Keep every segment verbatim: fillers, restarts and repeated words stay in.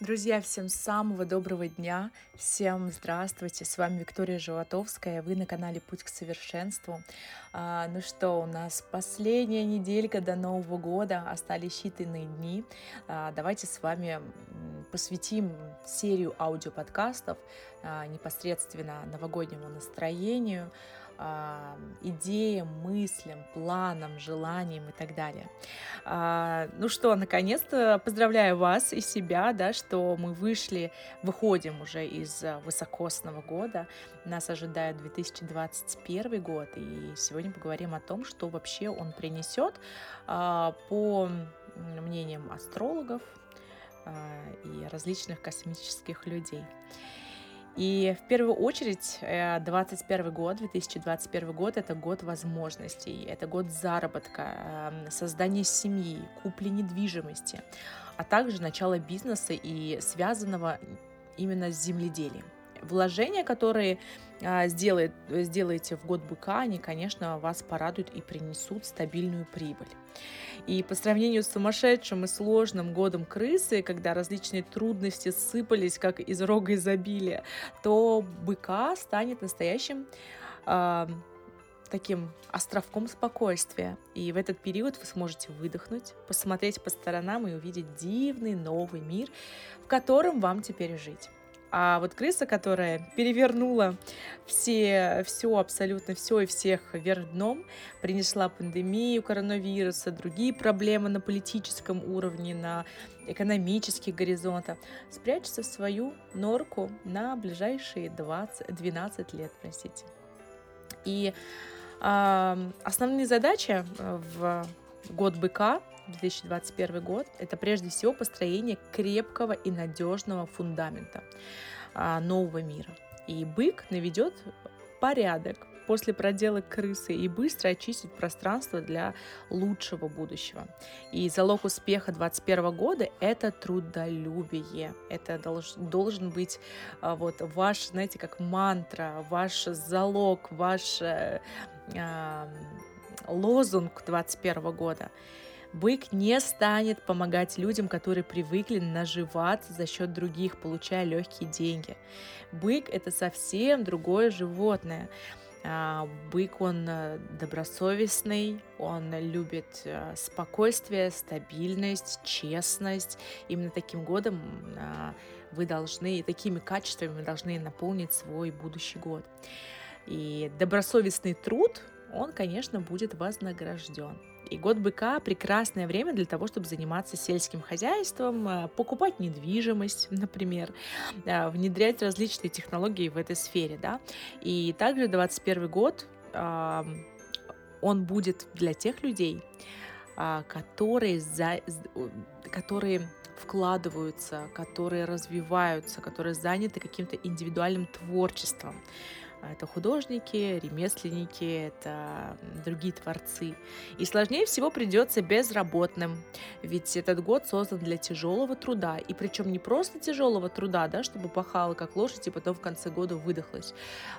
Друзья, всем самого доброго дня, всем здравствуйте, с вами Виктория Животовская, вы на канале Путь к совершенству. А, ну что, у нас последняя неделька до Нового года, остались считанные дни. А, давайте с вами посвятим серию аудиоподкастов а, непосредственно новогоднему настроению, а, идеям, мыслям, планам, желаниям и так далее. А, ну что, наконец-то поздравляю вас и себя, да, что что мы вышли, выходим уже из высокосного года. Нас ожидает две тысячи двадцать первый год, и сегодня поговорим о том, что вообще он принесет, по мнениям астрологов и различных космических людей. И в первую очередь двадцать первый год, две тысячи двадцать первый год, это год возможностей, это год заработка, создания семьи, купли недвижимости, а также начало бизнеса и связанного именно с земледелием. Вложения, которые сделает, сделаете в год быка, они, конечно, вас порадуют и принесут стабильную прибыль. И по сравнению с сумасшедшим и сложным годом крысы, когда различные трудности сыпались, как из рога изобилия, то быка станет настоящим э, таким островком спокойствия. И в этот период вы сможете выдохнуть, посмотреть по сторонам и увидеть дивный новый мир, в котором вам теперь жить. А вот крыса, которая перевернула все, все, абсолютно все и всех вверх дном, принесла пандемию коронавируса, другие проблемы на политическом уровне, на экономических горизонтах, спрячется в свою норку на ближайшие двадцать, двенадцать лет, простите. И э, основные задачи в год быка, две тысячи двадцать первый год, это прежде всего построение крепкого и надежного фундамента а, нового мира. И бык наведет порядок после проделок крысы и быстро очистит пространство для лучшего будущего. И залог успеха две тысячи двадцать первого года – это трудолюбие. Это долж, должен быть а, вот, ваш, знаете, как мантра, ваш залог, ваш а, а, лозунг две тысячи двадцать первого года. Бык не станет помогать людям, которые привыкли наживаться за счет других, получая легкие деньги. Бык – это совсем другое животное. Бык, он добросовестный, он любит спокойствие, стабильность, честность. Именно таким годом вы должны, такими качествами вы должны наполнить свой будущий год. И добросовестный труд, он, конечно, будет вознагражден. И год быка – прекрасное время для того, чтобы заниматься сельским хозяйством, покупать недвижимость, например, внедрять различные технологии в этой сфере, да. И также двадцать первый год, он будет для тех людей, которые, за, которые вкладываются, которые развиваются, которые заняты каким-то индивидуальным творчеством. Это художники, ремесленники, это другие творцы. И сложнее всего придется безработным, ведь этот год создан для тяжелого труда. И причем не просто тяжелого труда, да, чтобы пахала как лошадь и потом в конце года выдохлась.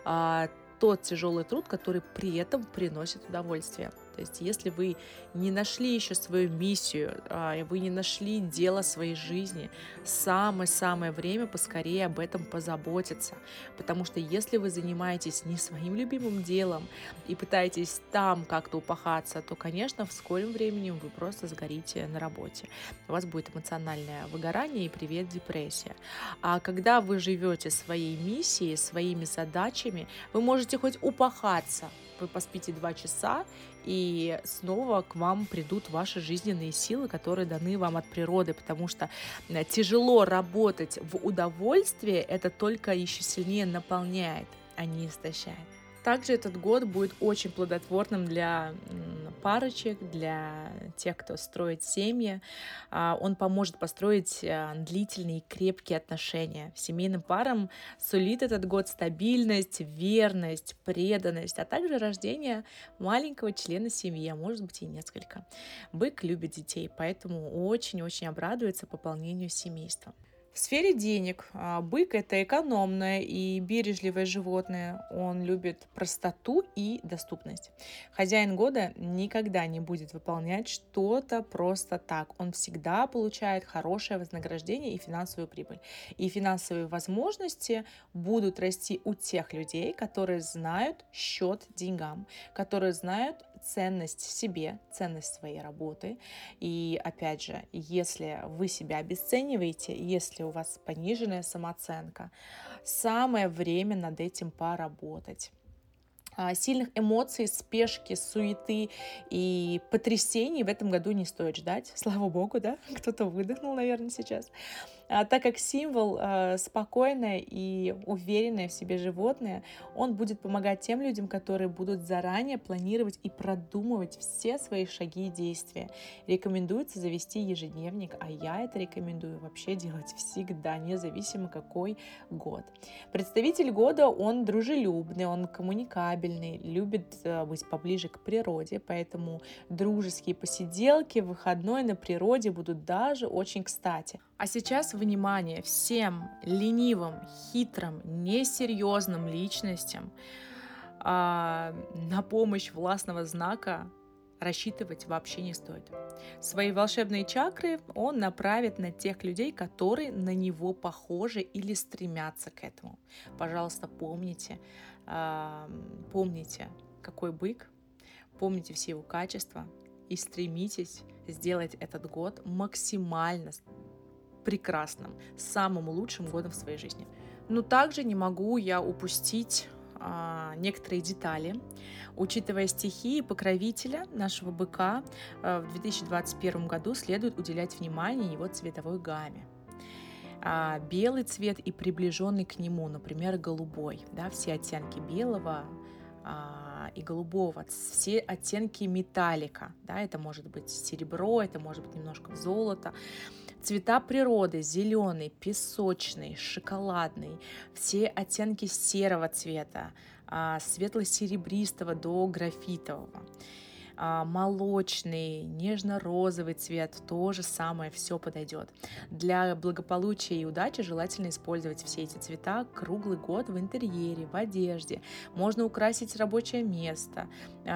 А тот тяжелый труд, который при этом приносит удовольствие. То есть если вы не нашли еще свою миссию, вы не нашли дело своей жизни, самое-самое время поскорее об этом позаботиться. Потому что если вы занимаетесь не своим любимым делом и пытаетесь там как-то упахаться, то, конечно, в скором времени вы просто сгорите на работе. У вас будет эмоциональное выгорание и привет депрессия. А когда вы живете своей миссией, своими задачами, вы можете хоть упахаться, вы поспите два часа, и снова к вам придут ваши жизненные силы, которые даны вам от природы, потому что тяжело работать в удовольствии, это только еще сильнее наполняет, а не истощает. Также этот год будет очень плодотворным для парочек, для тех, кто строит семьи. Он поможет построить длительные и крепкие отношения. Семейным парам сулит этот год стабильность, верность, преданность, а также рождение маленького члена семьи, а может быть и несколько. Бык любит детей, поэтому очень-очень обрадуется пополнению семейства. В сфере денег бык – это экономное и бережливое животное. Он любит простоту и доступность. Хозяин года никогда не будет выполнять что-то просто так. Он всегда получает хорошее вознаграждение и финансовую прибыль. И финансовые возможности будут расти у тех людей, которые знают счет деньгам, которые знают ценность себе, ценность своей работы. И опять же, если вы себя обесцениваете, если у вас пониженная самооценка, самое время над этим поработать. Сильных эмоций, спешки, суеты и потрясений в этом году не стоит ждать. Слава богу, да? Кто-то выдохнул, наверное, сейчас. А, так как символ а, спокойное и уверенное в себе животное, он будет помогать тем людям, которые будут заранее планировать и продумывать все свои шаги и действия. Рекомендуется завести ежедневник, а я это рекомендую вообще делать всегда, независимо какой год. Представитель года, он дружелюбный, он коммуникабельный, любит быть поближе к природе, поэтому дружеские посиделки в выходной на природе будут даже очень кстати. А сейчас внимание всем ленивым, хитрым, несерьезным личностям. А, на помощь властного знака рассчитывать вообще не стоит. Свои волшебные чакры он направит на тех людей, которые на него похожи или стремятся к этому. Пожалуйста, помните, помните, какой бык, помните все его качества и стремитесь сделать этот год максимально прекрасным, самым лучшим годом в своей жизни. Но также не могу я упустить некоторые детали. Учитывая стихии покровителя нашего быка, в две тысячи двадцать первом году следует уделять внимание его цветовой гамме. Белый цвет и приближенный к нему, например, голубой. Да, все оттенки белого и голубого, все оттенки металлика. Да, это может быть серебро, это может быть немножко золото. Цвета природы – зеленый, песочный, шоколадный, все оттенки серого цвета, светло-серебристого до графитового, молочный, нежно-розовый цвет – то же самое, все подойдет. Для благополучия и удачи желательно использовать все эти цвета круглый год в интерьере, в одежде. Можно украсить рабочее место,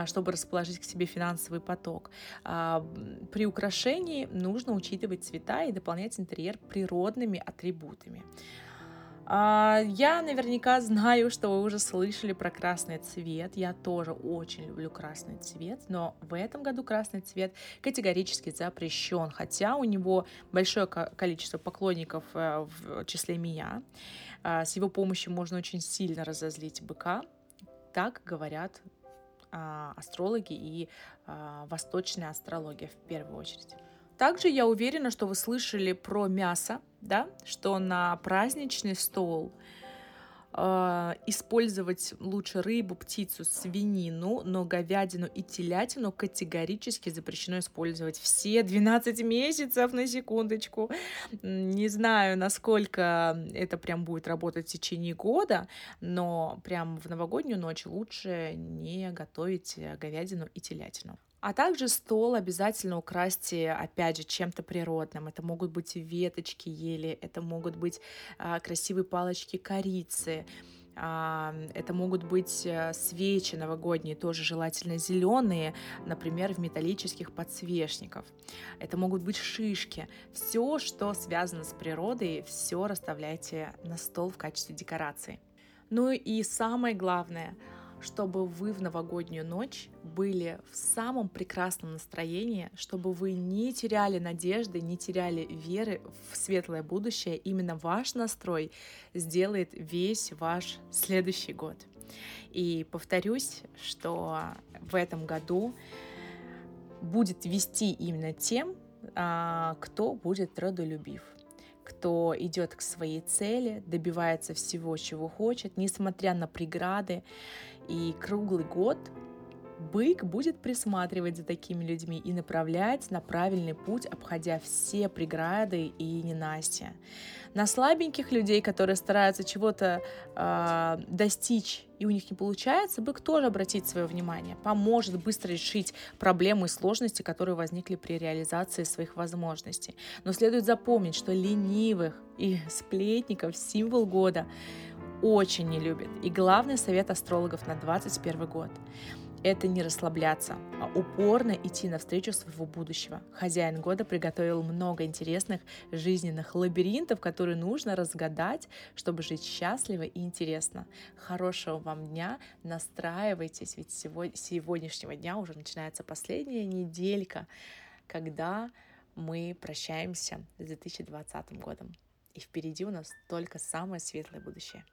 чтобы расположить к себе финансовый поток. При украшении нужно учитывать цвета и дополнять интерьер природными атрибутами. Я наверняка знаю, что вы уже слышали про красный цвет. Я тоже очень люблю красный цвет, но в этом году красный цвет категорически запрещен, хотя у него большое количество поклонников в числе меня. С его помощью можно очень сильно разозлить быка, так говорят астрологи и восточная астрология в первую очередь. Также я уверена, что вы слышали про мясо, да, что на праздничный стол э, использовать лучше рыбу, птицу, свинину, но говядину и телятину категорически запрещено использовать все двенадцать месяцев, на секундочку. Не знаю, насколько это прям будет работать в течение года, но прям в новогоднюю ночь лучше не готовить говядину и телятину. А также стол обязательно украсьте, опять же, чем-то природным. Это могут быть веточки ели, это могут быть а, красивые палочки корицы, а, это могут быть свечи новогодние, тоже желательно зеленые, например, в металлических подсвечниках. Это могут быть шишки. Все, что связано с природой, все расставляйте на стол в качестве декорации. Ну и самое главное – чтобы вы в новогоднюю ночь были в самом прекрасном настроении, чтобы вы не теряли надежды, не теряли веры в светлое будущее. Именно ваш настрой сделает весь ваш следующий год. И повторюсь, что в этом году будет вести именно тем, кто будет трудолюбив, кто идет к своей цели, добивается всего, чего хочет, несмотря на преграды. И круглый год Бык будет присматривать за такими людьми и направлять на правильный путь, обходя все преграды и ненастья. На слабеньких людей, которые стараются чего-то э, достичь, и у них не получается, бык тоже обратит свое внимание, поможет быстро решить проблемы и сложности, которые возникли при реализации своих возможностей. Но следует запомнить, что ленивых и сплетников символ года очень не любит. И главный совет астрологов на двадцать первый год – это не расслабляться, а упорно идти навстречу своего будущего. Хозяин года приготовил много интересных жизненных лабиринтов, которые нужно разгадать, чтобы жить счастливо и интересно. Хорошего вам дня, настраивайтесь, ведь с сегодняшнего дня уже начинается последняя неделька, когда мы прощаемся с две тысячи двадцатым годом. И впереди у нас только самое светлое будущее.